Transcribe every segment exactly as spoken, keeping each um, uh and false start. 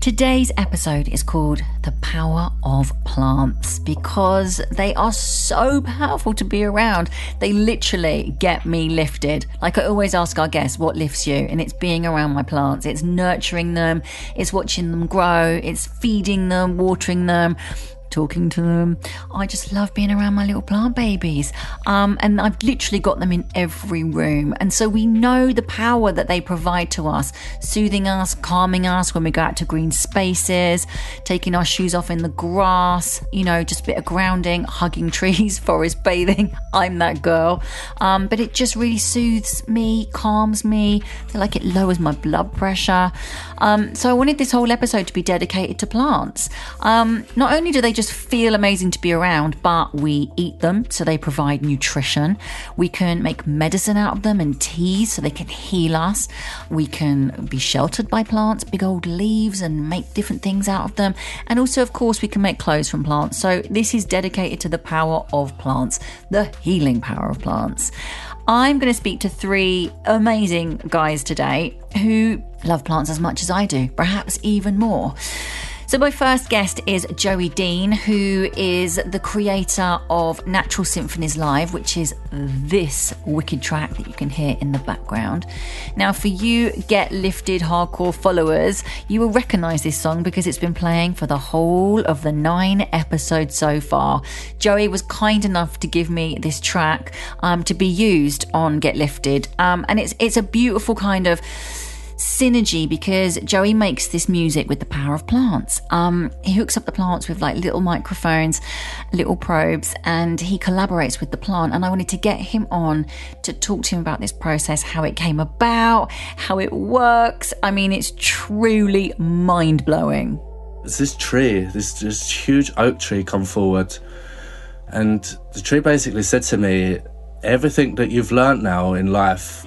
Today's episode is called The Power of Plants because they are so powerful to be around. They literally get me lifted. Like I always ask our guests, what lifts you? And it's being around my plants. It's nurturing them. It's watching them grow. It's feeding them, watering them, talking to them. I just love being around my little plant babies. Um, and I've literally got them in every room. And so we know the power that they provide to us, soothing us, calming us when we go out to green spaces, taking our shoes off in the grass, you know, just a bit of grounding, hugging trees, forest bathing. I'm that girl. Um, but it just really soothes me, calms me. I feel like it lowers my blood pressure. Um, so I wanted this whole episode to be dedicated to plants. Um, not only do they just feel amazing to be around, but we eat them, so they provide nutrition. We can make medicine out of them and teas, so they can heal us. We can be sheltered by plants, big old leaves, and make different things out of them. And also, of course, we can make clothes from plants. So this is dedicated to the power of plants, the healing power of plants. I'm going to speak to three amazing guys today who love plants as much as I do, perhaps even more. So my first guest is Joey Dean, who is the creator of Natural Symphonies Live, which is this wicked track that you can hear in the background. Now, for you Get Lifted hardcore followers, you will recognise this song because it's been playing for the whole of the nine episodes so far. Joey was kind enough to give me this track um, to be used on Get Lifted. Um, and it's it's a beautiful kind of synergy because Joey makes this music with the power of plants. Um, he hooks up the plants with like little microphones, little probes, and he collaborates with the plant. And I wanted to get him on to talk to him about this process, how it came about, how it works. I mean, it's truly mind-blowing. It's this tree, this, this huge oak tree come forward. And the tree basically said to me, everything that you've learned now in life,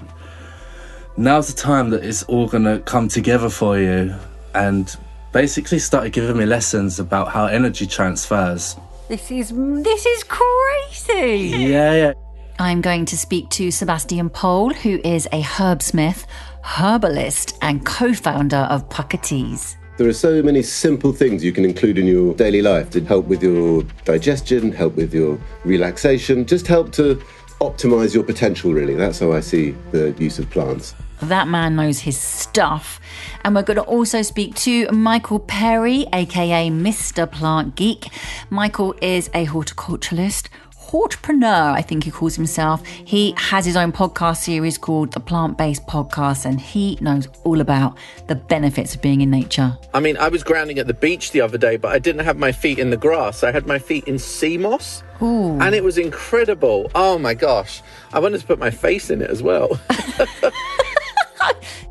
now's the time that it's all going to come together for you, and basically started giving me lessons about how energy transfers. This is this is crazy! Yeah, yeah. I'm going to speak to Sebastian Pole, who is a herbsmith, herbalist, and co-founder of Pukka Teas. There are so many simple things you can include in your daily life to help with your digestion, help with your relaxation, just help to optimise your potential, really. That's how I see the use of plants. That man knows his stuff. And we're going to also speak to Michael Perry, aka Mister Plant Geek. Michael is a horticulturalist, hortpreneur, I think he calls himself. He has his own podcast series called The Plant-Based Podcast, and he knows all about the benefits of being in nature. I mean, I was grounding at the beach the other day, but I didn't have my feet in the grass. I had my feet in sea moss. Ooh. And it was incredible. Oh my gosh. I wanted to put my face in it as well.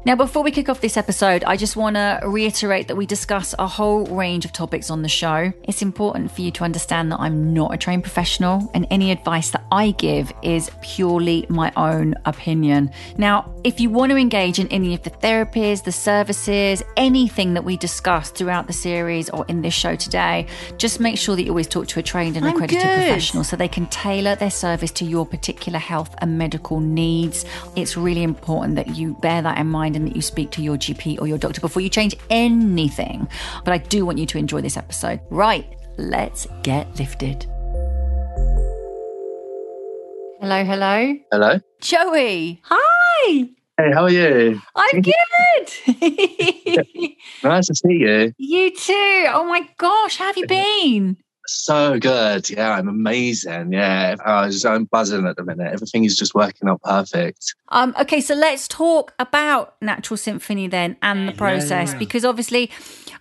Now, before we kick off this episode, I just want to reiterate that we discuss a whole range of topics on the show. It's important for you to understand that I'm not a trained professional, and any advice that I give is purely my own opinion. Now, if you want to engage in any of the therapies, the services, anything that we discuss throughout the series or in this show today, just make sure that you always talk to a trained and accredited professional so they can tailor their service to your particular health and medical needs. It's really important that you bear that in mind, and that you speak to your G P or your doctor before you change anything. But I do want you to enjoy this episode. Right, let's get lifted. Hello, hello. Hello. Joey. Hi. Hey, how are you? I'm good. Nice to see you. You too. Oh my gosh, how have you been? So good. Yeah, I'm amazing. Yeah, I was, I'm buzzing at the minute. Everything is just working out perfect. Um, okay, so let's talk about Natural Symphony then and the process, yeah. Because obviously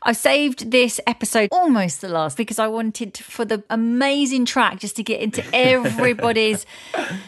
I saved this episode almost the last because I wanted for the amazing track just to get into everybody's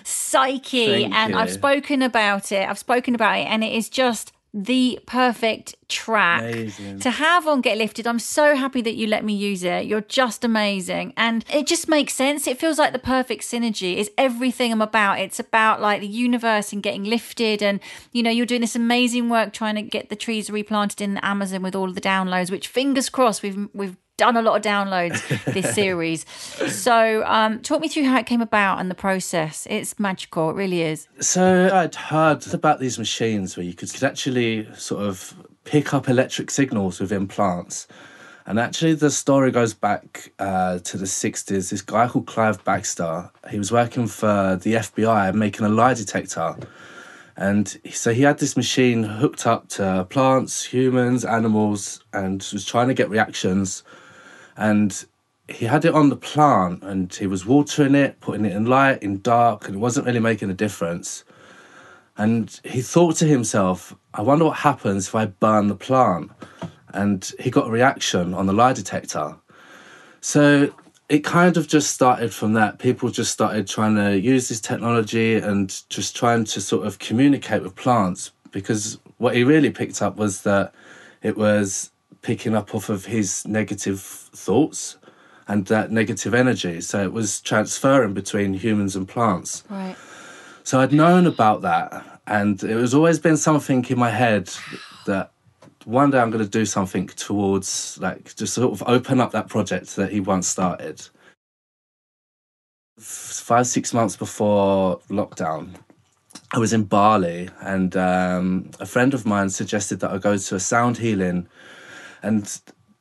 psyche. Thank and you. I've spoken about it. I've spoken about it and it is just the perfect track amazing. To have on Get Lifted. I'm so happy that you let me use it. You're just amazing. And it just makes sense. It feels like the perfect synergy. It's everything I'm about. It's about like the universe and getting lifted. And, you know, you're doing this amazing work trying to get the trees replanted in the Amazon with all of the downloads, which fingers crossed we've we've done a lot of downloads this series. So um, talk me through how it came about and the process. It's magical. It really is. So I'd heard about these machines where you could actually sort of pick up electric signals within plants. And actually the story goes back uh, to the sixties. This guy called Clive Baxter, he was working for the F B I making a lie detector. And so he had this machine hooked up to plants, humans, animals, and was trying to get reactions. And he had it on the plant and he was watering it, putting it in light, in dark, and it wasn't really making a difference. And he thought to himself, I wonder what happens if I burn the plant. And he got a reaction on the lie detector. So it kind of just started from that. People just started trying to use this technology and just trying to sort of communicate with plants, because what he really picked up was that it was picking up off of his negative thoughts and that negative energy. So it was transferring between humans and plants. Right. So I'd known about that. And it was always been something in my head that one day I'm going to do something towards, like, just sort of open up that project that he once started. Five, six months before lockdown, I was in Bali and um, a friend of mine suggested that I go to a sound healing. And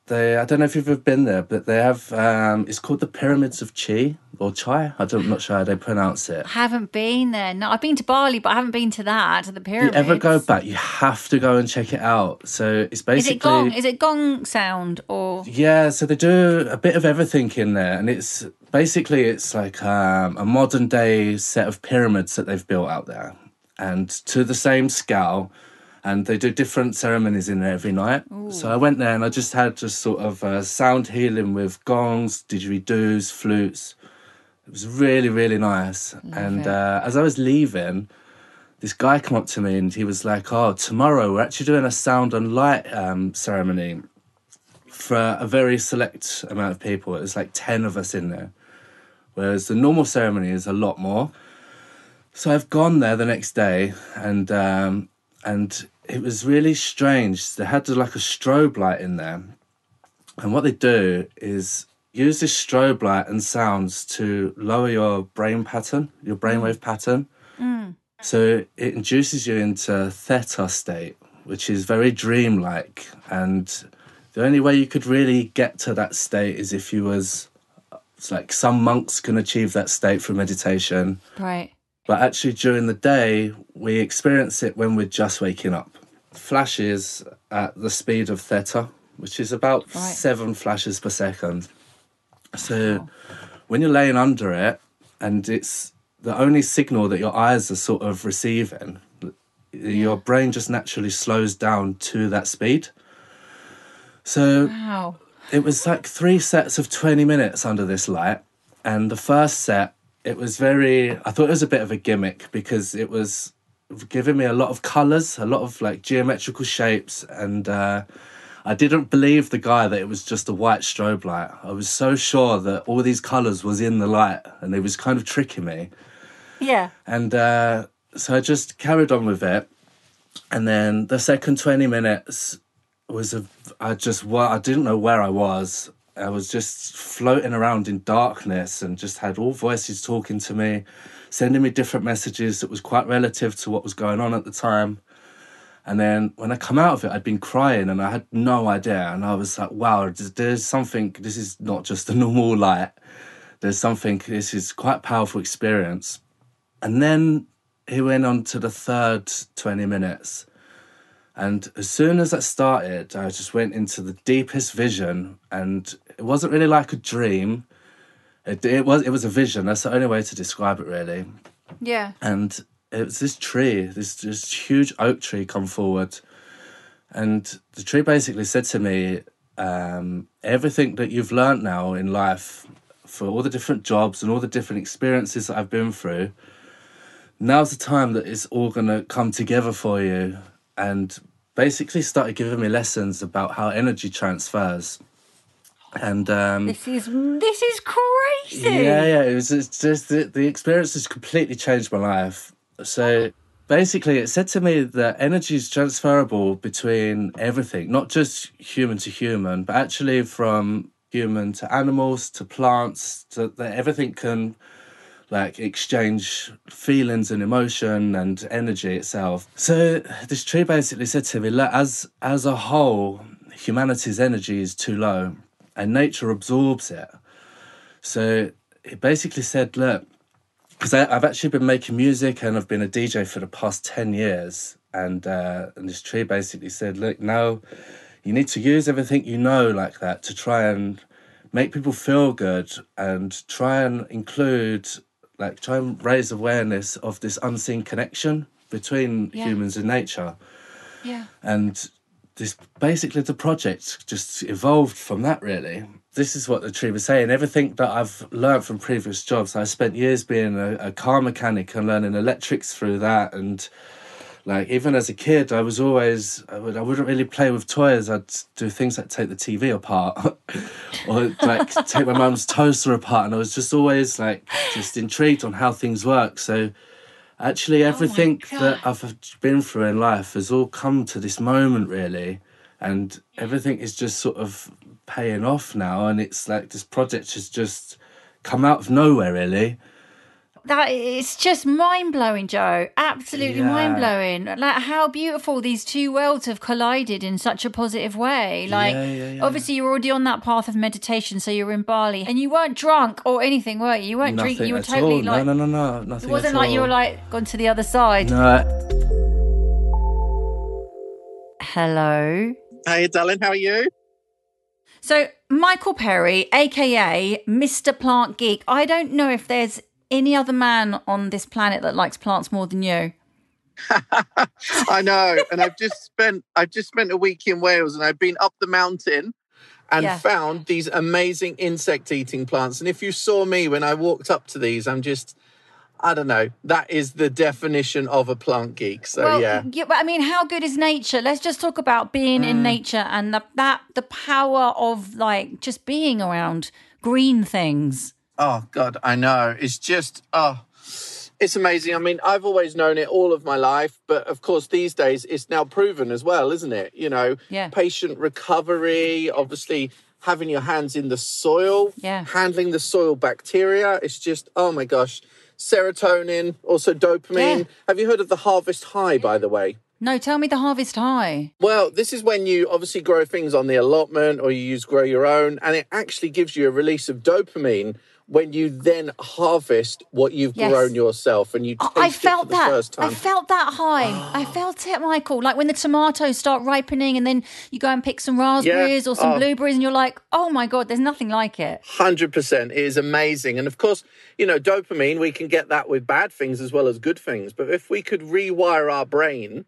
they, I don't know if you've ever been there, but they have, um, it's called the Pyramids of Chi, or Chai. I don't, I'm not sure how they pronounce it. I haven't been there. No, I've been to Bali, but I haven't been to that, to the pyramids. If you ever go back, you have to go and check it out. So it's basically... Is it gong? Is it gong sound? Or yeah, so they do a bit of everything in there. And it's basically, it's like um, a modern day set of pyramids that they've built out there. And to the same scale... And they do different ceremonies in there every night. Ooh. So I went there and I just had just sort of uh, sound healing with gongs, didgeridoos, flutes. It was really, really nice. Love and uh, as I was leaving, this guy came up to me and he was like, oh, tomorrow we're actually doing a sound and light um, ceremony for a very select amount of people. It was like ten of us in there, whereas the normal ceremony is a lot more. So I've gone there the next day and... Um, and it was really strange. They had like a strobe light in there. And what they do is use this strobe light and sounds to lower your brain pattern, your brainwave pattern. Mm. So it induces you into theta state, which is very dreamlike. And the only way you could really get to that state is if you was... It's like some monks can achieve that state through meditation. Right. But actually during the day, we experience it when we're just waking up. Flashes at the speed of theta, which is about right. seven flashes per second. So wow. when you're laying under it, and it's the only signal that your eyes are sort of receiving, yeah. your brain just naturally slows down to that speed. So wow. it was like three sets of twenty minutes under this light. And the first set, it was very, I thought it was a bit of a gimmick because it was giving me a lot of colours, a lot of like geometrical shapes. And uh, I didn't believe the guy that it was just a white strobe light. I was so sure that all these colours was in the light and it was kind of tricking me. Yeah. And uh, so I just carried on with it. And then the second twenty minutes was, a, I just, well, I didn't know where I was. I was just floating around in darkness and just had all voices talking to me, sending me different messages that was quite relative to what was going on at the time. And then when I come out of it, I'd been crying and I had no idea. And I was like, wow, there's something, this is not just a normal light. There's something, this is quite a powerful experience. And then he went on to the third twenty minutes. And as soon as that started, I just went into the deepest vision, and it wasn't really like a dream. It, it was it was a vision. That's the only way to describe it, really. Yeah. And it was this tree, this, this huge oak tree come forward. And the tree basically said to me, um, everything that you've learned now in life, for all the different jobs and all the different experiences that I've been through, now's the time that it's all going to come together for you. And basically started giving me lessons about how energy transfers. And um, this is this is crazy. Yeah, yeah. It was it's just the, the experience has completely changed my life. So basically, it said to me that energy is transferable between everything, not just human to human, but actually from human to animals to plants. To, that everything can like exchange feelings and emotion and energy itself. So this tree basically said to me, look, as as a whole, humanity's energy is too low. And nature absorbs it. So it basically said, look, because I've actually been making music and I've been a D J for the past ten years. And, uh, and this tree basically said, look, now you need to use everything you know like that to try and make people feel good and try and include, like, try and raise awareness of this unseen connection between yeah. humans and nature. Yeah. And this basically the project just evolved from that, really. This is what the tree was saying. Everything that I've learned from previous jobs, I spent years being a, a car mechanic and learning electrics through that. And like, even as a kid, I was always, I, would, I wouldn't really play with toys. I'd do things like take the T V apart or like take my mum's toaster apart. And I was just always like, just intrigued on how things work. So actually, everything oh that I've been through in life has all come to this moment, really. And everything is just sort of paying off now. And it's like this project has just come out of nowhere, really. That it's just mind-blowing, Joe. Absolutely yeah. mind-blowing. Like, how beautiful these two worlds have collided in such a positive way. Like, yeah, yeah, yeah. obviously, you're already on that path of meditation, so you're in Bali. And you weren't drunk or anything, were you? You weren't nothing drinking. You were totally all. like... No, no, no, no. Nothing It wasn't like all. You were, like, gone to the other side. No. Hello. Hey, darling. How are you? So, Michael Perry, a k a. Mister Plant Geek. I don't know if there's any other man on this planet that likes plants more than you. I know. And I've just spent I've just spent a week in Wales, and I've been up the mountain and yeah. found these amazing insect-eating plants. And if you saw me when I walked up to these, I'm just, I don't know, that is the definition of a plant geek. So, well, yeah. yeah. But I mean, how good is nature? Let's just talk about being mm. in nature and the, that the power of, like, just being around green things. Oh, God, I know. It's just, oh, it's amazing. I mean, I've always known it all of my life. But, of course, these days it's now proven as well, isn't it? You know, yeah. patient recovery, obviously having your hands in the soil, yeah. handling the soil bacteria. It's just, oh, my gosh, serotonin, also dopamine. Yeah. Have you heard of the harvest high, by the way? No, tell me the harvest high. Well, this is when you obviously grow things on the allotment or you use grow your own, and it actually gives you a release of dopamine when you then harvest what you've yes. grown yourself and you taste I felt it for the that. first time. I felt that high. Oh. I felt it, Michael. Like when the tomatoes start ripening and then you go and pick some raspberries yeah. or some oh. blueberries and you're like, oh, my God, there's nothing like it. one hundred percent. It is amazing. And, of course, you know, dopamine, we can get that with bad things as well as good things. But if we could rewire our brain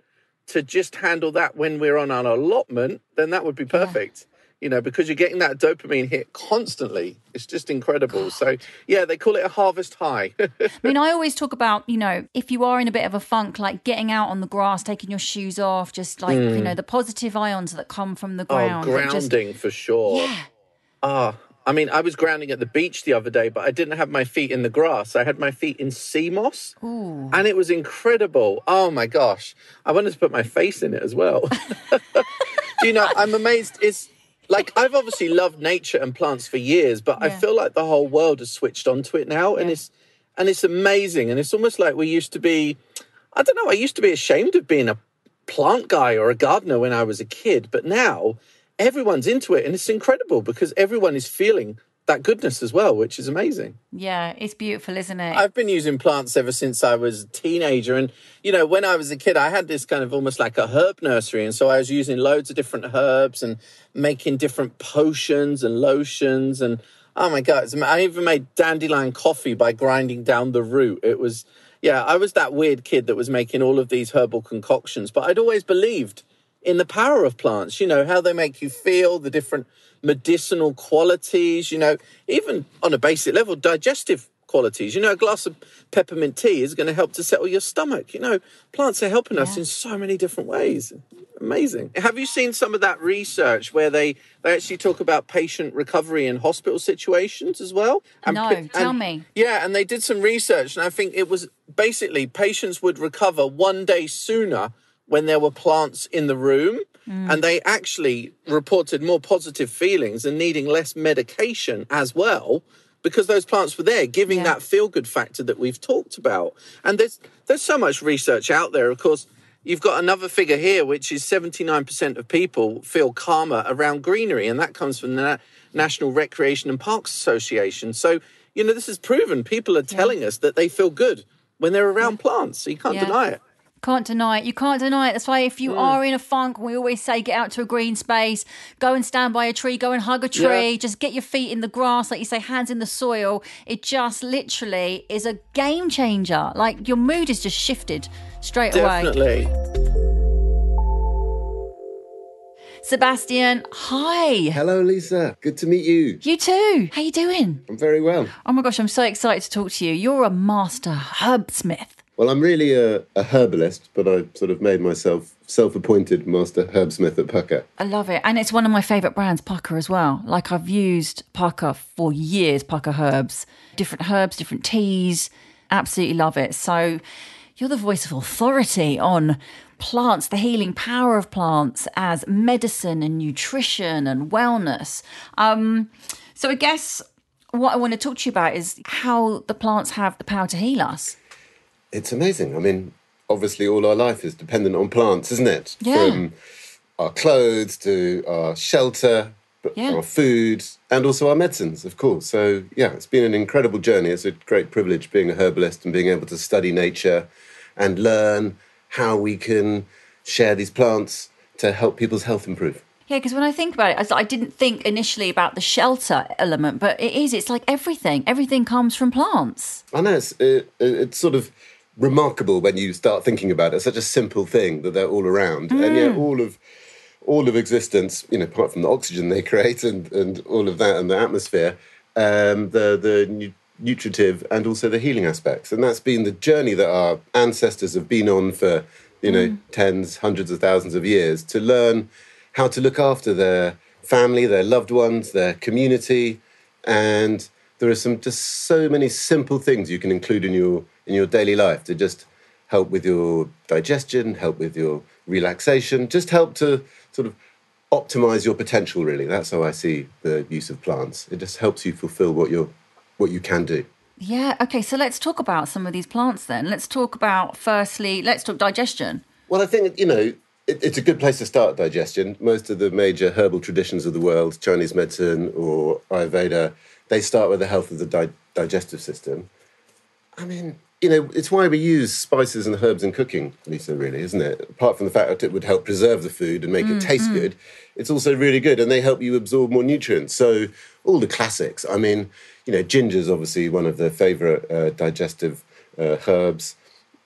to just handle that when we're on our allotment, then that would be perfect. Yeah. You know, because you're getting that dopamine hit constantly. It's just incredible. God. So, yeah, they call it a harvest high. I mean, I always talk about, you know, if you are in a bit of a funk, like getting out on the grass, taking your shoes off, just like, mm. you know, the positive ions that come from the ground. Oh, grounding just, for sure. Yeah. Ah, I mean, I was grounding at the beach the other day, but I didn't have my feet in the grass. I had my feet in sea moss. Ooh. And it was incredible. Oh, my gosh. I wanted to put my face in it as well. Do you know, I'm amazed. It's... Like, I've obviously loved nature and plants for years, but yeah. I feel like the whole world has switched onto it now. Yeah. And it's and it's amazing. And it's almost like we used to be, I don't know, I used to be ashamed of being a plant guy or a gardener when I was a kid. But now everyone's into it. And it's incredible because everyone is feeling that goodness as well, which is amazing. Yeah, it's beautiful, isn't it? I've been using plants ever since I was a teenager. And, you know, when I was a kid, I had this kind of almost like a herb nursery. And so I was using loads of different herbs and making different potions and lotions. And, oh, my God, I even made dandelion coffee by grinding down the root. It was, yeah, I was that weird kid that was making all of these herbal concoctions. But I'd always believed in the power of plants, you know, how they make you feel, the different medicinal qualities, you know, even on a basic level, digestive qualities. You know, a glass of peppermint tea is going to help to settle your stomach. You know, plants are helping us yeah. in so many different ways. Amazing. Have you seen some of that research where they, they actually talk about patient recovery in hospital situations as well? And, no, and, tell me. Yeah, and they did some research, and I think it was basically patients would recover one day sooner when there were plants in the room, mm. and they actually reported more positive feelings and needing less medication as well, because those plants were there giving yeah. that feel-good factor that we've talked about. And there's there's so much research out there. Of course, you've got another figure here, which is seventy-nine percent of people feel calmer around greenery, and that comes from the National Recreation and Parks Association. So, you know, this is proven. People are telling yeah. us that they feel good when they're around plants, so you can't yeah. deny it. Can't deny it. You can't deny it. That's why if you mm. are in a funk, we always say get out to a green space, go and stand by a tree, go and hug a tree, yeah. just get your feet in the grass, like you say, hands in the soil. It just literally is a game changer. Like your mood is just shifted straight Definitely. away. Definitely. Sebastian, hi. Hello, Lisa. Good to meet you. You too. How you doing? I'm very well. Oh my gosh, I'm so excited to talk to you. You're a master herbsmith. Well, I'm really a, a herbalist, but I sort of made myself self-appointed master herbsmith at Pukka. I love it. And it's one of my favourite brands, Pukka, as well. Like, I've used Pukka for years, Pukka herbs. Different herbs, different teas. Absolutely love it. So you're the voice of authority on plants, the healing power of plants as medicine and nutrition and wellness. Um, so I guess what I want to talk to you about is how the plants have the power to heal us. It's amazing. I mean, obviously all our life is dependent on plants, isn't it? Yeah. From our clothes to our shelter, yeah. our food, and also our medicines, of course. So, yeah, it's been an incredible journey. It's a great privilege being a herbalist and being able to study nature and learn how we can share these plants to help people's health improve. Yeah, because when I think about it, I didn't think initially about the shelter element, but it is. It's like everything. Everything comes from plants. I know. It's, it, it's sort of remarkable when you start thinking about it. It's such a simple thing that they're all around, mm. and yet all of all of existence, you know, apart from the oxygen they create and, and all of that and the atmosphere, um, the the nu- nutritive and also the healing aspects, and that's been the journey that our ancestors have been on for, you know, mm. tens, hundreds of thousands of years to learn how to look after their family, their loved ones, their community, and there are some just so many simple things you can include in your in your daily life to just help with your digestion, help with your relaxation, just help to sort of optimize your potential, really. That's how I see the use of plants. It just helps you fulfill what you're what you can do. Yeah, okay, so let's talk about some of these plants then. Let's talk about, firstly, let's talk digestion. Well, I think, you know, it's a good place to start digestion. Most of the major herbal traditions of the world, Chinese medicine or Ayurveda, they start with the health of the di- digestive system. I mean, you know, it's why we use spices and herbs in cooking, Lisa, really, isn't it? Apart from the fact that it would help preserve the food and make mm, it taste mm. good, it's also really good, and they help you absorb more nutrients. So all the classics. I mean, you know, ginger's obviously one of the favourite uh, digestive uh, herbs.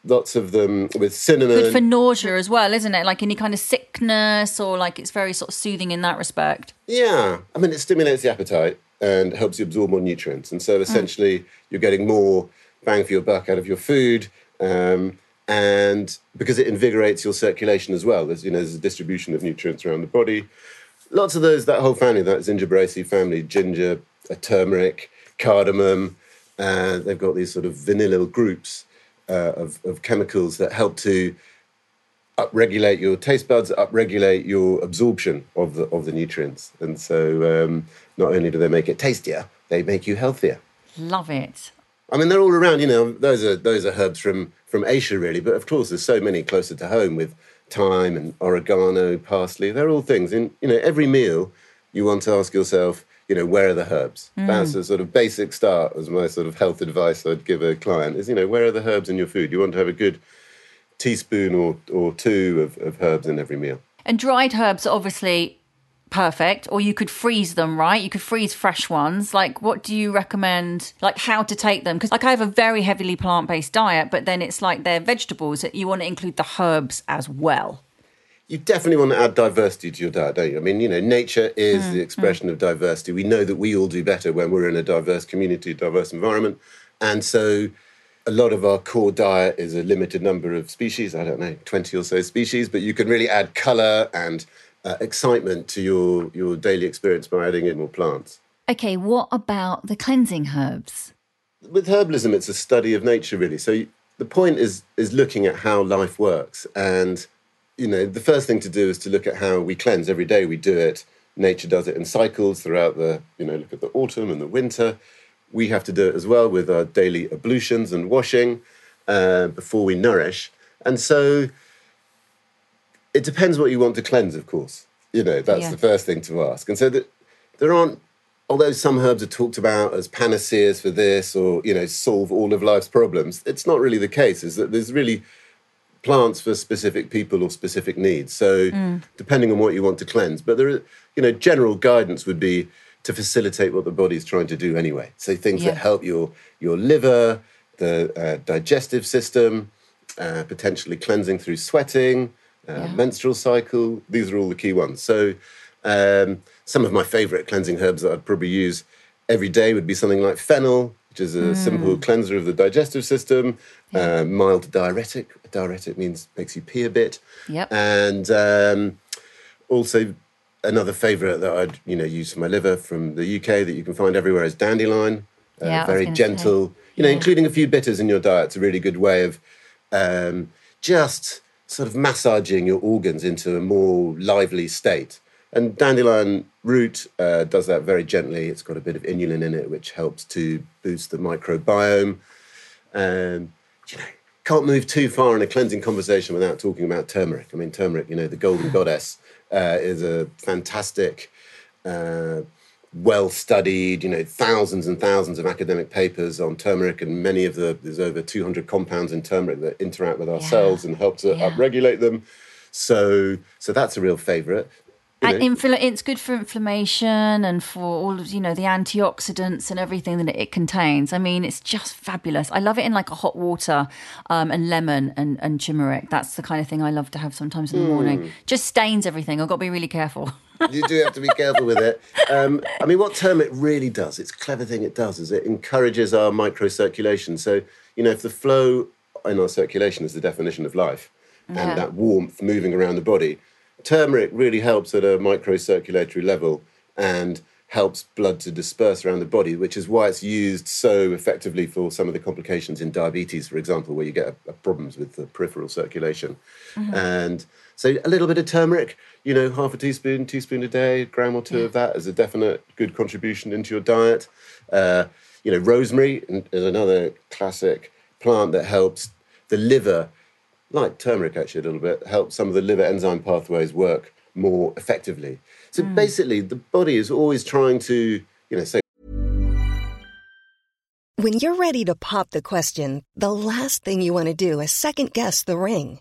Lots of them with cinnamon. Good for nausea as well, isn't it? Like any kind of sickness, or like it's very sort of soothing in that respect. Yeah. I mean, it stimulates the appetite and helps you absorb more nutrients. And so essentially mm. you're getting more bang for your buck out of your food. Um, and because it invigorates your circulation as well. There's, you know, there's a distribution of nutrients around the body. Lots of those, that whole family, that Zingiberaceae family, ginger, a turmeric, cardamom. Uh, they've got these sort of vanilla groups Uh, of, of chemicals that help to upregulate your taste buds, upregulate your absorption of the of the nutrients. And so um, not only do they make it tastier, they make you healthier. Love it. I mean, they're all around, you know, those are those are herbs from, from Asia, really. But of course, there's so many closer to home with thyme and oregano, parsley. They're all things. In, you know, every meal you want to ask yourself, you know, where are the herbs? Mm. That's a sort of basic start as my sort of health advice I'd give a client is, you know, where are the herbs in your food? You want to have a good teaspoon or, or two of, of herbs in every meal. And dried herbs are obviously perfect, or you could freeze them, right? You could freeze fresh ones. Like, what do you recommend, like how to take them? Because like I have a very heavily plant-based diet, but then it's like they're vegetables. You want to include the herbs as well. You definitely want to add diversity to your diet, don't you? I mean, you know, nature is mm, the expression mm. of diversity. We know that we all do better when we're in a diverse community, diverse environment. And so a lot of our core diet is a limited number of species, I don't know, twenty or so species, but you can really add colour and uh, excitement to your, your daily experience by adding in more plants. Okay, what about the cleansing herbs? With herbalism, it's a study of nature, really. So the point is is looking at how life works. And, you know, the first thing to do is to look at how we cleanse. Every day we do it. Nature does it in cycles throughout the, you know, look at the autumn and the winter. We have to do it as well with our daily ablutions and washing uh, before we nourish. And so it depends what you want to cleanse, of course. You know, that's yeah. the first thing to ask. And so that there aren't, although some herbs are talked about as panaceas for this or, you know, solve all of life's problems, it's not really the case. Is that there's really plants for specific people or specific needs. So mm. depending on what you want to cleanse. But there are, you know, general guidance would be to facilitate what the body's trying to do anyway. So things yeah. that help your your liver, the uh, digestive system, uh, potentially cleansing through sweating, uh, yeah. menstrual cycle. These are all the key ones. So um, some of my favourite cleansing herbs that I'd probably use every day would be something like fennel, which is a mm. simple cleanser of the digestive system, yeah. uh, mild diuretic. Diuretic means makes you pee a bit. Yep. And um, also... another favourite that I'd, you know, use for my liver from the U K that you can find everywhere is dandelion. Uh, yeah, very gentle, say. you know, yeah. including a few bitters in your diet. It's a really good way of um, just sort of massaging your organs into a more lively state. And dandelion root uh, does that very gently. It's got a bit of inulin in it, which helps to boost the microbiome. Um, you know, can't move too far in a cleansing conversation without talking about turmeric. I mean, turmeric, you know, the golden goddess. Uh, is a fantastic, uh, well-studied, you know, thousands and thousands of academic papers on turmeric, and many of the, there's over two hundred compounds in turmeric that interact with our yeah. cells and help to yeah. upregulate them. So so that's a real favourite. You know, infl- it's good for inflammation and for all of, you know, the antioxidants and everything that it contains. I mean, it's just fabulous. I love it in like a hot water um, and lemon and, and turmeric. That's the kind of thing I love to have sometimes in the mm. morning. Just stains everything. I've got to be really careful. You do have to be careful with it. Um, I mean, what turmeric really does, it's a clever thing it does, is it encourages our microcirculation. So, you know, if the flow in our circulation is the definition of life and yeah. that warmth moving around the body, turmeric really helps at a microcirculatory level and helps blood to disperse around the body, which is why it's used so effectively for some of the complications in diabetes, for example, where you get a, a problems with the peripheral circulation. Mm-hmm. And so a little bit of turmeric, you know, half a teaspoon, teaspoon a day, gram or two yeah. of that is a definite good contribution into your diet. Uh, you know, rosemary is another classic plant that helps the liver, like turmeric actually a little bit, helps some of the liver enzyme pathways work more effectively. So mm. basically the body is always trying to, you know, say. When you're ready to pop the question, the last thing you want to do is second guess the ring.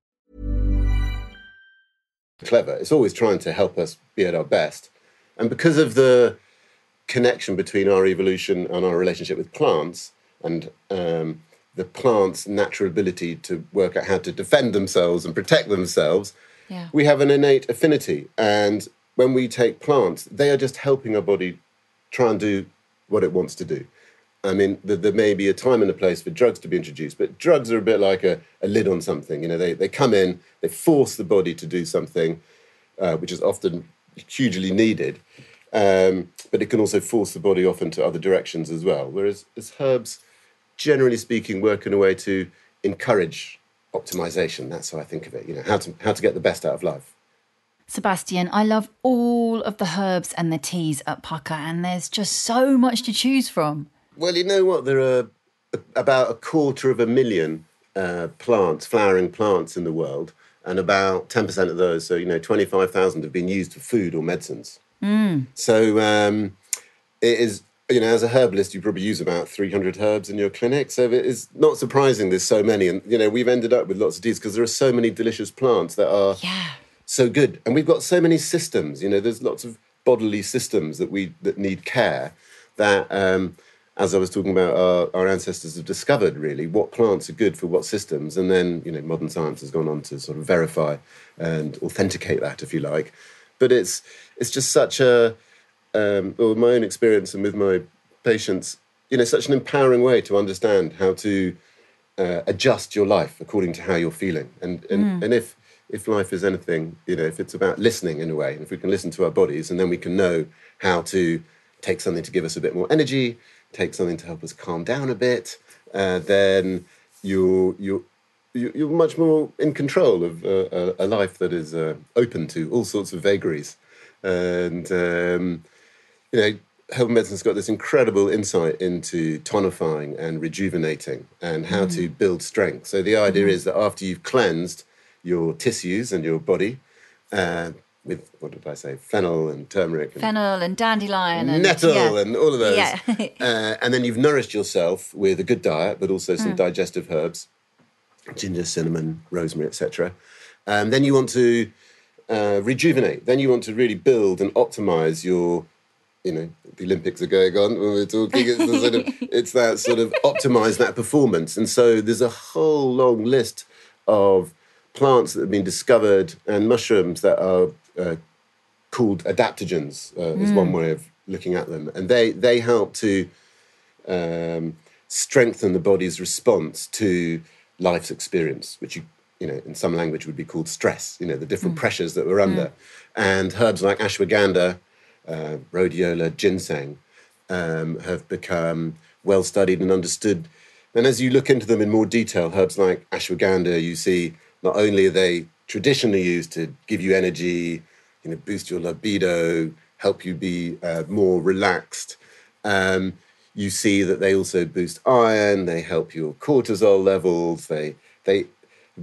Clever. It's always trying to help us be at our best. And because of the connection between our evolution and our relationship with plants, and um, the plants' natural ability to work out how to defend themselves and protect themselves, yeah. we have an innate affinity. And when we take plants, they are just helping our body try and do what it wants to do. I mean, the, there may be a time and a place for drugs to be introduced, but drugs are a bit like a, a lid on something. You know, they, they come in, they force the body to do something, uh, which is often hugely needed, um, but it can also force the body off into other directions as well. Whereas as herbs, generally speaking, work in a way to encourage optimization. That's how I think of it, you know, how to how to get the best out of life. Sebastian, I love all of the herbs and the teas at Pukka, and there's just so much to choose from. Well, you know what? There are about a quarter of a million uh, plants, flowering plants in the world, and about ten percent of those, so, you know, twenty-five thousand have been used for food or medicines. Mm. So um, it is, you know, as a herbalist, you probably use about three hundred herbs in your clinic. So it is not surprising there's so many. And, you know, we've ended up with lots of teas because there are so many delicious plants that are yeah. so good. And we've got so many systems, you know, there's lots of bodily systems that we that need care that... Um, as I was talking about, our, our ancestors have discovered, really, what plants are good for what systems. And then, you know, modern science has gone on to sort of verify and authenticate that, if you like. But it's it's just such a, um, well, my own experience and with my patients, you know, such an empowering way to understand how to uh, adjust your life according to how you're feeling. And and, mm. and if, if life is anything, you know, if it's about listening in a way, and if we can listen to our bodies, and then we can know how to take something to give us a bit more energy, take something to help us calm down a bit, uh, then you're, you're, you're much more in control of uh, a, a life that is uh, open to all sorts of vagaries. And, um, you know, herbal medicine's got this incredible insight into tonifying and rejuvenating and how mm. to build strength. So the idea mm. is that after you've cleansed your tissues and your body, uh, with, what did I say, fennel and turmeric. And fennel and dandelion. And nettle yeah. and all of those. Yeah. uh, and then you've nourished yourself with a good diet, but also some mm. digestive herbs, ginger, cinnamon, rosemary, et cetera. And then you want to uh, rejuvenate. Then you want to really build and optimise your, you know, the Olympics are going on when we're talking. It's, the sort of, it's that sort of optimise that performance. And so there's a whole long list of plants that have been discovered and mushrooms that are Uh, called adaptogens uh, mm. is one way of looking at them. And they, they help to um, strengthen the body's response to life's experience, which, you you know, in some language would be called stress, you know, the different mm. pressures that we're under. Mm. And herbs like ashwagandha, uh, rhodiola, ginseng um, have become well-studied and understood. And as you look into them in more detail, herbs like ashwagandha, you see not only are they traditionally used to give you energy, you know, boost your libido, help you be uh, more relaxed. Um, you see that they also boost iron, they help your cortisol levels, they they've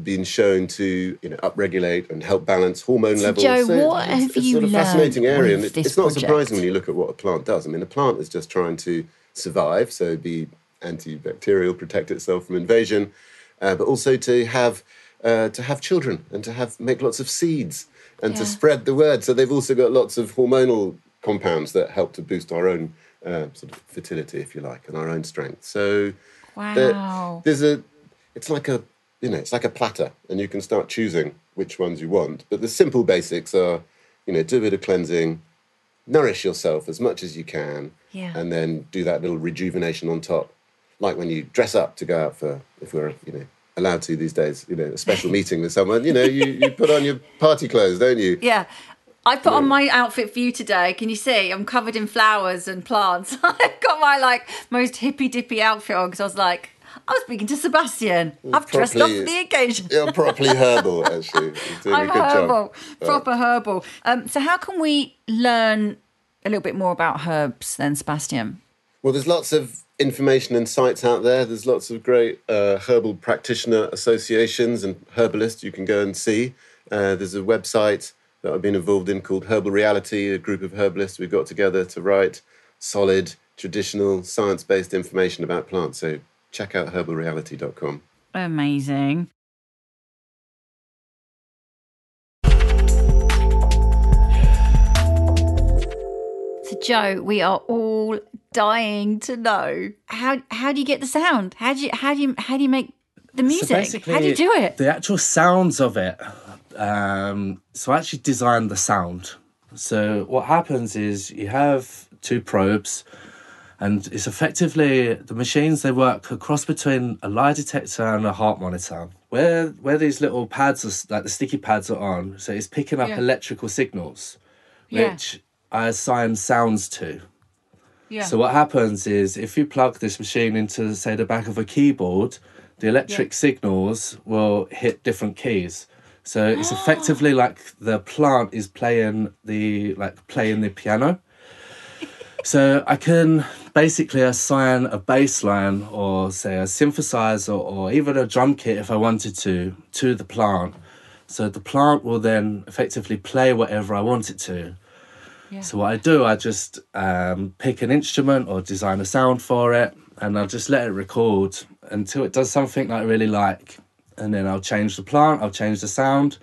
been shown to, you know, upregulate and help balance hormone so levels. Joe, so what it's, have it's you sort of learned fascinating area, and it, it's not project. surprising when you look at what a plant does. I mean, a plant is just trying to survive, so be antibacterial, protect itself from invasion, uh, but also to have. Uh, to have children and to have make lots of seeds and yeah. to spread the word. So they've also got lots of hormonal compounds that help to boost our own uh, sort of fertility, if you like, and our own strength. So wow. there's a, it's like a, you know, it's like a platter, and you can start choosing which ones you want. But the simple basics are, you know, do a bit of cleansing, nourish yourself as much as you can, yeah. and then do that little rejuvenation on top, like when you dress up to go out for, if we're, you know, allowed to these days, you know, a special meeting with someone, you know, you, you put on your party clothes, don't you? Yeah. I put on my outfit for you today. Can you see? I'm covered in flowers and plants. I've got my, like, most hippy-dippy outfit on because I was like, I'm speaking to Sebastian. You're I've properly, dressed up for the occasion. You're properly herbal, actually. You're doing I'm a good herbal, job. proper right. herbal. Um, so how can we learn a little bit more about herbs then, Sebastian? Well, there's lots of information and sites out there. There's lots of great uh, herbal practitioner associations and herbalists you can go and see. Uh, there's a website that I've been involved in called Herbal Reality, a group of herbalists we got together to write solid, traditional, science-based information about plants. So check out herbal reality dot com. Amazing. So, Joe, we are all dying to know how how do you get the sound? How do you how do you how do you make the music? So how do you do it? The actual sounds of it. Um, so I actually designed the sound. So what happens is you have two probes, and it's effectively the machines. They work across between a lie detector and a heart monitor. Where where these little pads are, like the sticky pads are on, so it's picking up yeah. electrical signals, which yeah. I assign sounds to. Yeah. So what happens is if you plug this machine into, say, the back of a keyboard, the electric yeah. signals will hit different keys. So it's effectively like the plant is playing the like playing the piano. So I can basically assign a bass line or, say, a synthesizer or even a drum kit if I wanted to, to the plant. So the plant will then effectively play whatever I want it to. Yeah. So what I do, I just um, pick an instrument or design a sound for it, and I'll just let it record until it does something that I really like. And then I'll change the plant, I'll change the sound,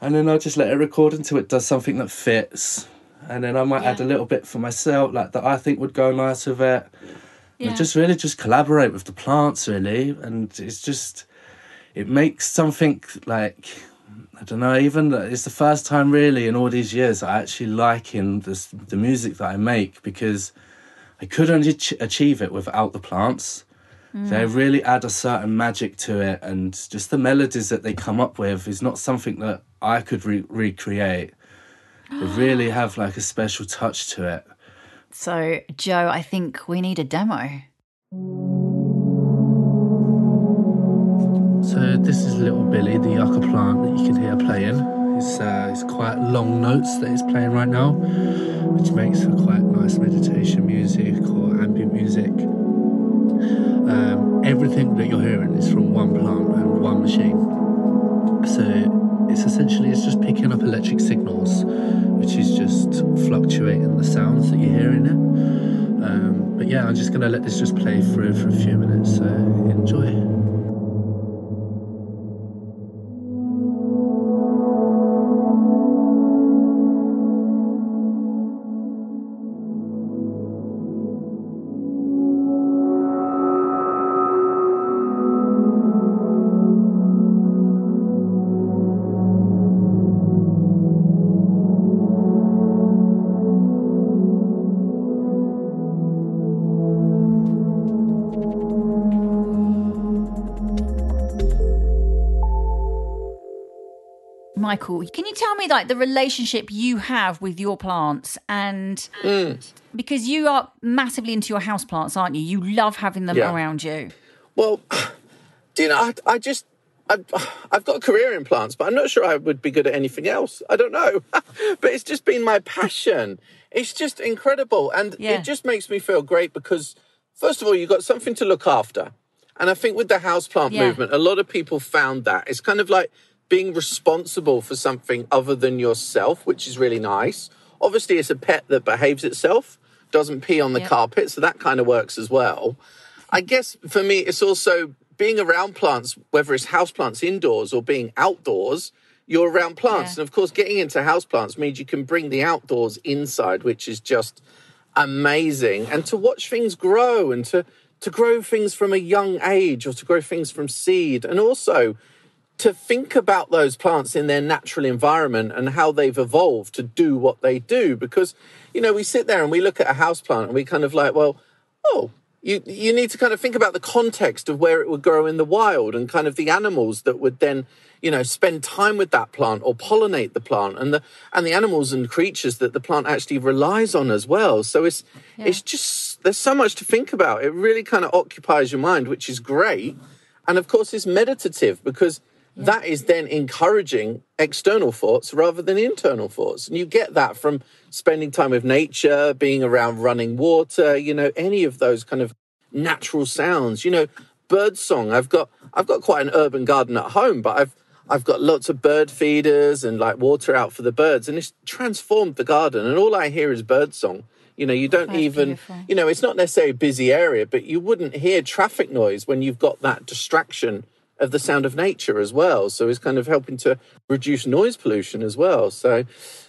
and then I'll just let it record until it does something that fits. And then I might yeah. add a little bit for myself, like that I think would go nice with it. Yeah. And just really just collaborate with the plants, really. And it's just, it makes something like... I don't know, even it's the first time really in all these years I actually liking this, the music that I make, because I couldn't ach- achieve it without the plants. Mm. They really add a certain magic to it, and just the melodies that they come up with is not something that I could re- recreate. They really have like a special touch to it. So, Joe, I think we need a demo. So this is Little Billy, the yucca plant that you can hear playing. It's uh, it's quite long notes that it's playing right now, which makes for quite nice meditation music or ambient music. Um, everything that you're hearing is from one plant and one machine. So it's essentially it's just picking up electric signals, which is just fluctuating the sounds that you hear in it. Um, but yeah, I'm just going to let this just play through for a few minutes, so enjoy. Michael, can you tell me like the relationship you have with your plants? And mm. because you are massively into your houseplants, aren't you? You love having them yeah. around you. Well, do you know, I, I just, I, I've got a career in plants, but I'm not sure I would be good at anything else. I don't know. But it's just been my passion. It's just incredible. And yeah. it just makes me feel great because, first of all, you've got something to look after. And I think with the houseplant yeah. movement, a lot of people found that. It's kind of like being responsible for something other than yourself, which is really nice. Obviously, it's a pet that behaves itself, doesn't pee on the yep. carpet, so that kind of works as well. I guess for me, it's also being around plants, whether it's houseplants indoors or being outdoors, you're around plants. Yeah. And of course, getting into houseplants means you can bring the outdoors inside, which is just amazing. And to watch things grow and to, to grow things from a young age or to grow things from seed. And also to think about those plants in their natural environment and how they've evolved to do what they do. Because, you know, we sit there and we look at a houseplant and we kind of like, well, oh, you, you need to kind of think about the context of where it would grow in the wild and kind of the animals that would then, you know, spend time with that plant or pollinate the plant and the and the animals and creatures that the plant actually relies on as well. So it's yeah. it's just there's so much to think about. It really kind of occupies your mind, which is great. And of course, it's meditative because yeah. that is then encouraging external thoughts rather than internal thoughts. And you get that from spending time with nature, being around running water, you know, any of those kind of natural sounds, you know, bird song. I've got, I've got quite an urban garden at home, but I've, I've got lots of bird feeders and like water out for the birds, and it's transformed the garden. And all I hear is bird song. You know, you don't That's even, beautiful. You know, it's not necessarily a busy area, but you wouldn't hear traffic noise when you've got that distraction of the sound of nature as well. So it's kind of helping to reduce noise pollution as well. So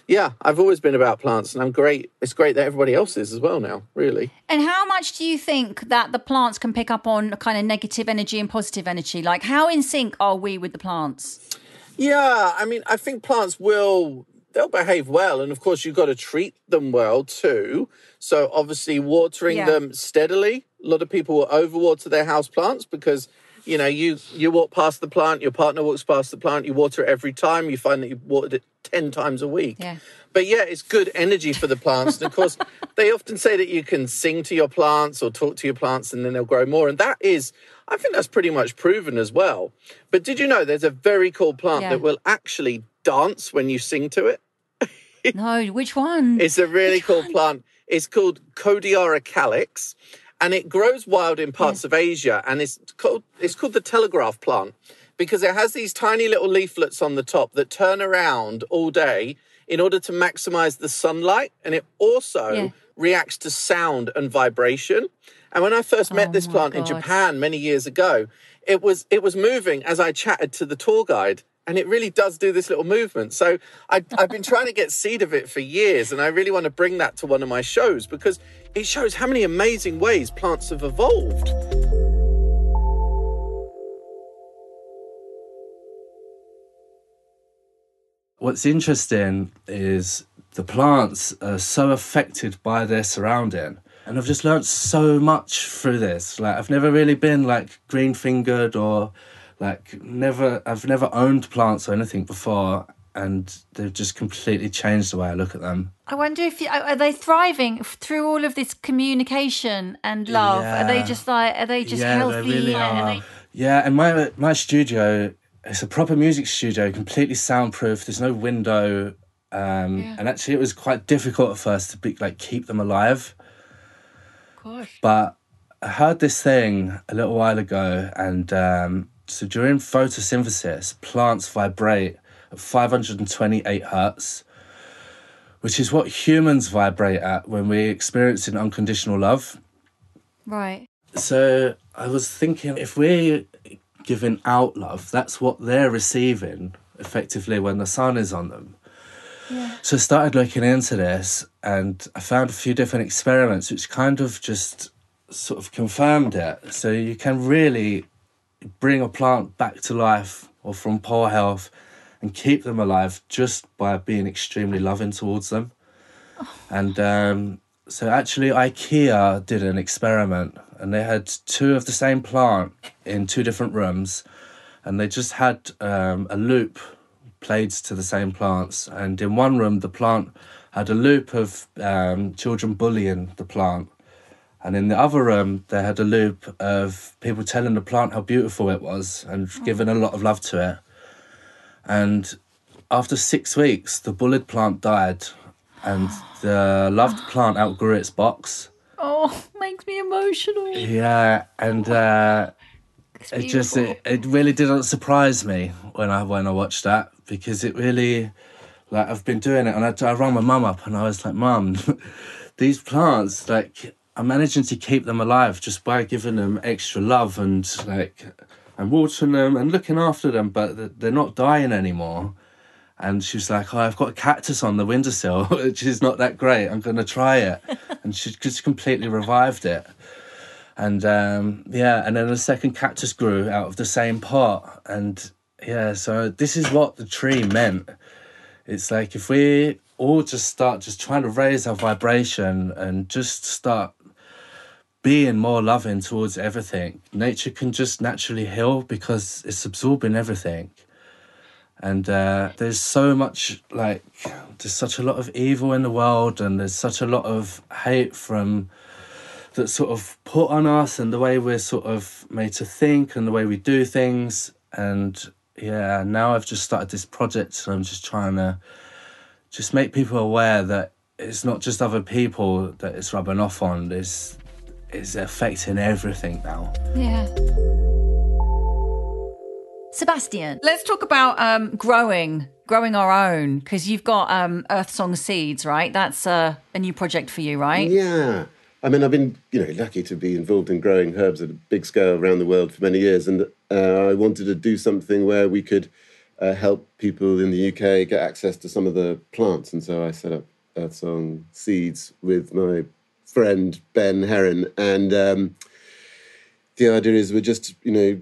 yeah, I've always been about plants, and I'm great. It's great that everybody else is as well now, really. And how much do you think that the plants can pick up on kind of negative energy and positive energy? Like, how in sync are we with the plants? Yeah, I mean, I think plants will... they'll behave well. And of course, you've got to treat them well too. So obviously watering yeah. them steadily. A lot of people will overwater their houseplants because, you know, you, you walk past the plant, your partner walks past the plant, you water it every time. You find that you've watered it ten times a week. Yeah. But yeah, it's good energy for the plants. And of course, they often say that you can sing to your plants or talk to your plants and then they'll grow more. And that is, I think that's pretty much proven as well. But did you know there's a very cool plant yeah. that will actually dance when you sing to it? No, which one? It's a really which cool one? plant. It's called Codariocalyx, and it grows wild in parts yeah. of Asia. And it's called it's called the telegraph plant because it has these tiny little leaflets on the top that turn around all day in order to maximize the sunlight. And it also yeah. reacts to sound and vibration. And when I first met oh this plant God. in Japan many years ago, it was it was moving as I chatted to the tour guide. And it really does do this little movement. So I, I've been trying to get seed of it for years. And I really want to bring that to one of my shows because it shows how many amazing ways plants have evolved. What's interesting is the plants are so affected by their surrounding. And I've just learned so much through this. Like, I've never really been like green fingered or... Like, never, I've never owned plants or anything before, and they've just completely changed the way I look at them. I wonder if, you, are they thriving through all of this communication and love? Yeah. Are they just like, are they just yeah, healthy? They really are. Are they... Yeah, and my, my studio, it's a proper music studio, completely soundproof, there's no window. Um, yeah. And actually, it was quite difficult at first to be, like keep them alive. Of course. But I heard this thing a little while ago, and... Um, So during photosynthesis, plants vibrate at five hundred twenty-eight hertz, which is what humans vibrate at when we're experiencing unconditional love. Right. So I was thinking, if we're giving out love, that's what they're receiving, effectively, when the sun is on them. Yeah. So I started looking into this, and I found a few different experiments which kind of just sort of confirmed it. So you can really... bring a plant back to life or from poor health and keep them alive just by being extremely loving towards them. Oh. And um, so actually IKEA did an experiment, and they had two of the same plant in two different rooms, and they just had um, a loop played to the same plants. And in one room, the plant had a loop of um, children bullying the plant. And in the other room, they had a loop of people telling the plant how beautiful it was and giving a lot of love to it. And after six weeks, the bullied plant died and the loved plant outgrew its box. Oh, makes me emotional. Yeah, and uh, it just it, it really didn't surprise me when I when I watched that, because it really, like, I've been doing it. And I, I rang my mum up and I was like, Mum, these plants, like... I'm managing to keep them alive just by giving them extra love and like and watering them and looking after them, but they're not dying anymore. And she was like, oh, I've got a cactus on the windowsill, which is not that great. I'm going to try it. And she just completely revived it. And um, yeah, and then a second cactus grew out of the same pot. And yeah, so this is what the tree meant. It's like if we all just start just trying to raise our vibration and just start being more loving towards everything, nature can just naturally heal because it's absorbing everything. And uh, there's so much, like, there's such a lot of evil in the world, and there's such a lot of hate from that sort of put on us and the way we're sort of made to think and the way we do things. And yeah, now I've just started this project and I'm just trying to just make people aware that it's not just other people that it's rubbing off on, it's, it's affecting everything now. Yeah. Sebastian, let's talk about um, growing, growing our own, because you've got um, Earthsong Seeds, right? That's uh, a new project for you, right? Yeah. I mean, I've been, you know, lucky to be involved in growing herbs at a big scale around the world for many years, and uh, I wanted to do something where we could uh, help people in the U K get access to some of the plants, and so I set up Earthsong Seeds with my friend Ben Heron, and um, the idea is we're just, you know,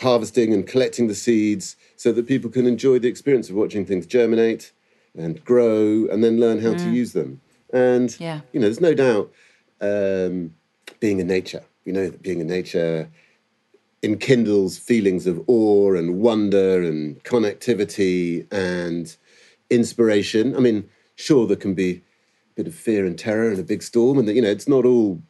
harvesting and collecting the seeds so that people can enjoy the experience of watching things germinate and grow and then learn how mm. to use them. And, yeah. you know, there's no doubt um, being in nature, you know, that being in nature enkindles feelings of awe and wonder and connectivity and inspiration. I mean, sure, there can be a bit of fear and terror and a big storm and, that, you know, it's not all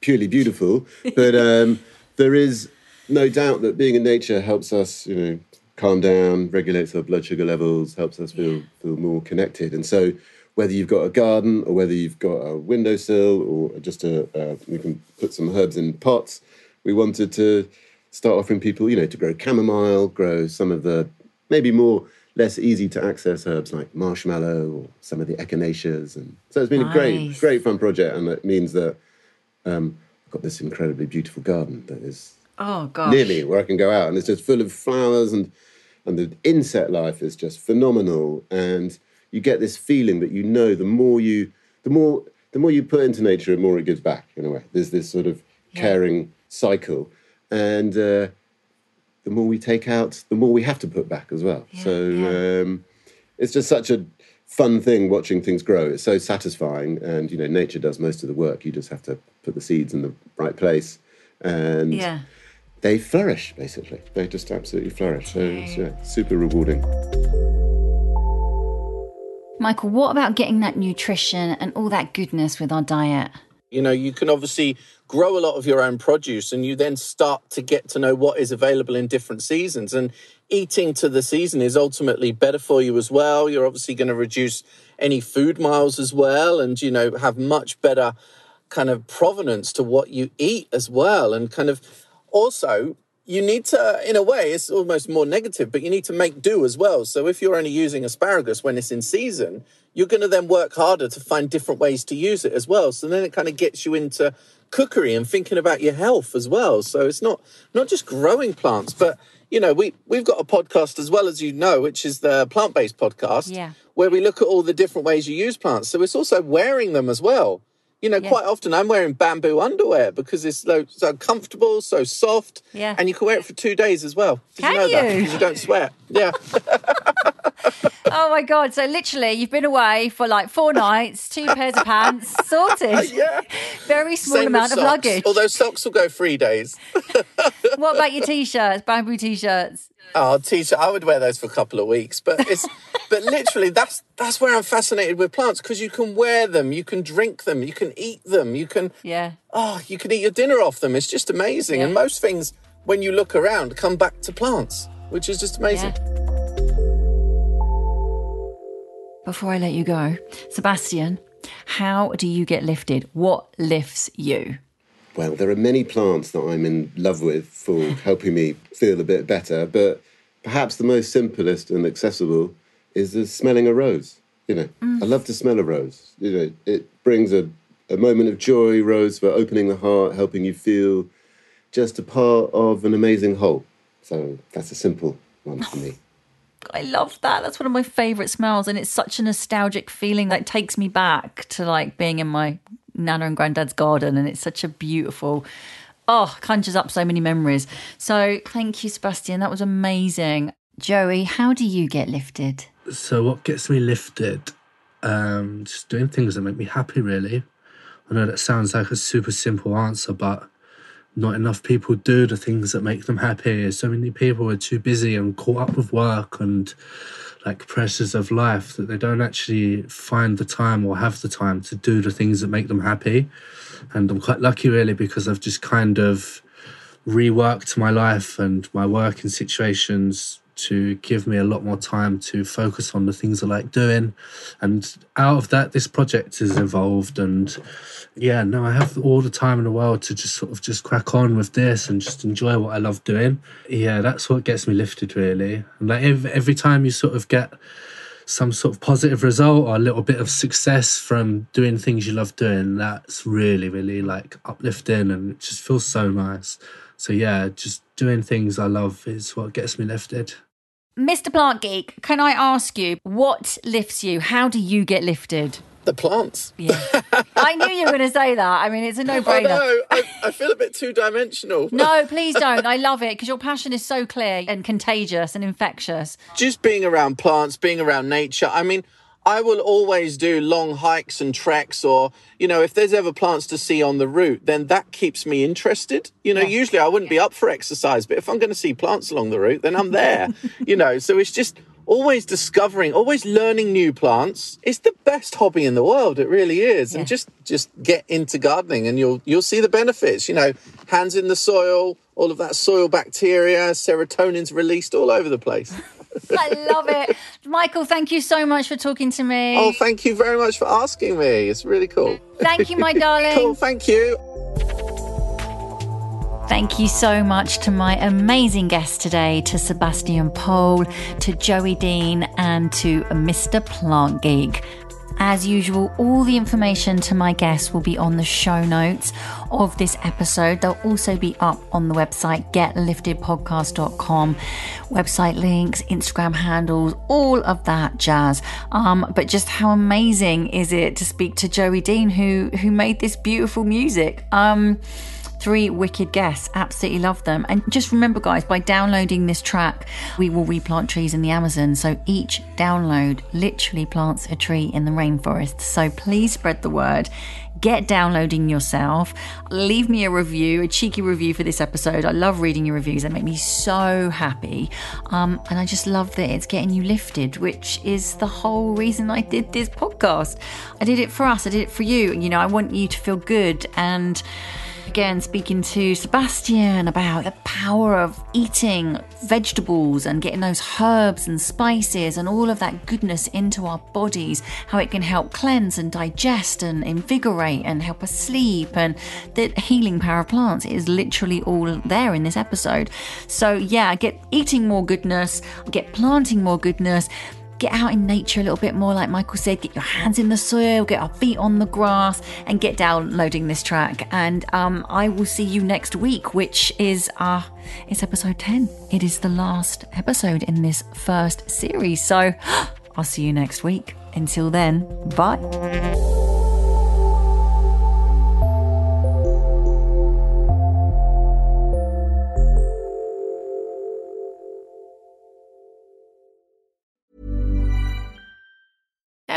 purely beautiful, but um, there is... no doubt that being in nature helps us, you know, calm down, regulates our blood sugar levels, helps us feel feel more connected. And so whether you've got a garden or whether you've got a windowsill or just a, uh, you can put some herbs in pots, we wanted to start offering people, you know, to grow chamomile, grow some of the maybe more, less easy to access herbs like marshmallow or some of the echinaceas. And so it's been nice. a great, great fun project. And it means that um, I've got this incredibly beautiful garden that is... Oh, gosh. Nearly, where I can go out. And it's just full of flowers and, and the insect life is just phenomenal. And you get this feeling that, you know, the more you the more the more you put into nature, the more it gives back, in a way. There's this sort of caring yeah. cycle. And uh, the more we take out, the more we have to put back as well. Yeah, so yeah. Um, it's just such a fun thing watching things grow. It's so satisfying. And, you know, nature does most of the work. You just have to put the seeds in the right place. And... yeah. They flourish, basically. They just absolutely flourish. So it's yeah, super rewarding. Michael, what about getting that nutrition and all that goodness with our diet? You know, you can obviously grow a lot of your own produce and you then start to get to know what is available in different seasons. And eating to the season is ultimately better for you as well. You're obviously going to reduce any food miles as well and, you know, have much better kind of provenance to what you eat as well and kind of... Also, you need to, in a way, it's almost more negative, but you need to make do as well. So if you're only using asparagus when it's in season, you're going to then work harder to find different ways to use it as well. So then it kind of gets you into cookery and thinking about your health as well. So it's not not just growing plants, but, you know, we, we've got a podcast as well, as you know, which is the Plant-Based Podcast, yeah. where we look at all the different ways you use plants. So it's also wearing them as well. You know, yeah. quite often I'm wearing bamboo underwear because it's so, so comfortable, so soft, yeah. and you can wear it for two days as well. Did can you? Know you? That? Because you don't sweat. Yeah. Oh, my God. So literally you've been away for like four nights, two pairs of pants, sorted. Yeah. Very small Same amount of luggage. Although socks will go three days. What about your T-shirts, bamboo T-shirts? Oh, T-shirt, I would wear those for a couple of weeks, but it's, but literally that's, that's where I'm fascinated with plants, because you can wear them, you can drink them, you can eat them, you can, yeah. oh, you can eat your dinner off them. It's just amazing. Yeah. And most things, when you look around, come back to plants, which is just amazing. Yeah. Before I let you go, Sebastian, how do you get lifted? What lifts you? Well, there are many plants that I'm in love with for helping me feel a bit better, but perhaps the most simplest and accessible is the smelling a rose. You know, mm. I love to smell a rose. You know, it brings a, a moment of joy, rose, for opening the heart, helping you feel just a part of an amazing whole. So that's a simple one for me. I love that. That's one of my favourite smells, and it's such a nostalgic feeling that takes me back to like being in my Nana and Granddad's garden, and it's such a beautiful, oh, conjures up so many memories. So thank you, Sebastian. That was amazing. Joey, how do you get lifted? So what gets me lifted? Um, just doing things that make me happy, really. I know that sounds like a super simple answer, but not enough people do the things that make them happy. So many people are too busy and caught up with work and like pressures of life that they don't actually find the time or have the time to do the things that make them happy. And I'm quite lucky really, because I've just kind of reworked my life and my work in situations to give me a lot more time to focus on the things I like doing. And out of that, this project has evolved. And yeah, no, I have all the time in the world to just sort of just crack on with this and just enjoy what I love doing. Yeah, that's what gets me lifted, really. And like every, every time you sort of get some sort of positive result or a little bit of success from doing things you love doing, that's really, really like uplifting, and it just feels so nice. So yeah, just doing things I love is what gets me lifted. Mister Plant Geek, can I ask you, what lifts you? How do you get lifted? The plants. Yeah. I knew you were going to say that. I mean, it's a no-brainer. I know. I, I feel a bit two-dimensional. No, please don't. I love it because your passion is so clear and contagious and infectious. Just being around plants, being around nature. I mean, I will always do long hikes and treks, or, you know, if there's ever plants to see on the route, then that keeps me interested. You know, yeah. usually I wouldn't yeah. be up for exercise, but if I'm going to see plants along the route, then I'm there, you know. So it's just always discovering, always learning new plants. It's the best hobby in the world. It really is. Yeah. And just just get into gardening and you'll you'll see the benefits, you know, hands in the soil, all of that soil bacteria, serotonin's released all over the place. I love it. Michael, thank you so much for talking to me. Oh, thank you very much for asking me. It's really cool. Thank you, my darling. Cool, thank you. Thank you so much to my amazing guests today, to Sebastian Pole, to Joey Dean, and to Mister Plant Geek. As usual, all the information to my guests will be on the show notes of this episode. They'll also be up on the website, get lifted podcast dot com. Website links, Instagram handles, all of that jazz. Um, but just how amazing is it to speak to Joey Dean, who, who made this beautiful music? Um... Three wicked guests, absolutely love them. And just remember, guys, by downloading this track, we will replant trees in the Amazon. So each download literally plants a tree in the rainforest. So please spread the word. Get downloading yourself. Leave me a review, a cheeky review for this episode. I love reading your reviews. They make me so happy. Um, and I just love that it's getting you lifted, which is the whole reason I did this podcast. I did it for us. I did it for you. You know, I want you to feel good. And again, speaking to Sebastian about the power of eating vegetables and getting those herbs and spices and all of that goodness into our bodies, how it can help cleanse and digest and invigorate and help us sleep, and the healing power of plants is literally all there in this episode. So yeah, get eating more goodness, get planting more goodness, get out in nature a little bit more, like Michael said, get your hands in the soil, get our feet on the grass, and get downloading this track. And um, I will see you next week, which is uh, it's episode ten. It is the last episode in this first series. So I'll see you next week. Until then, bye.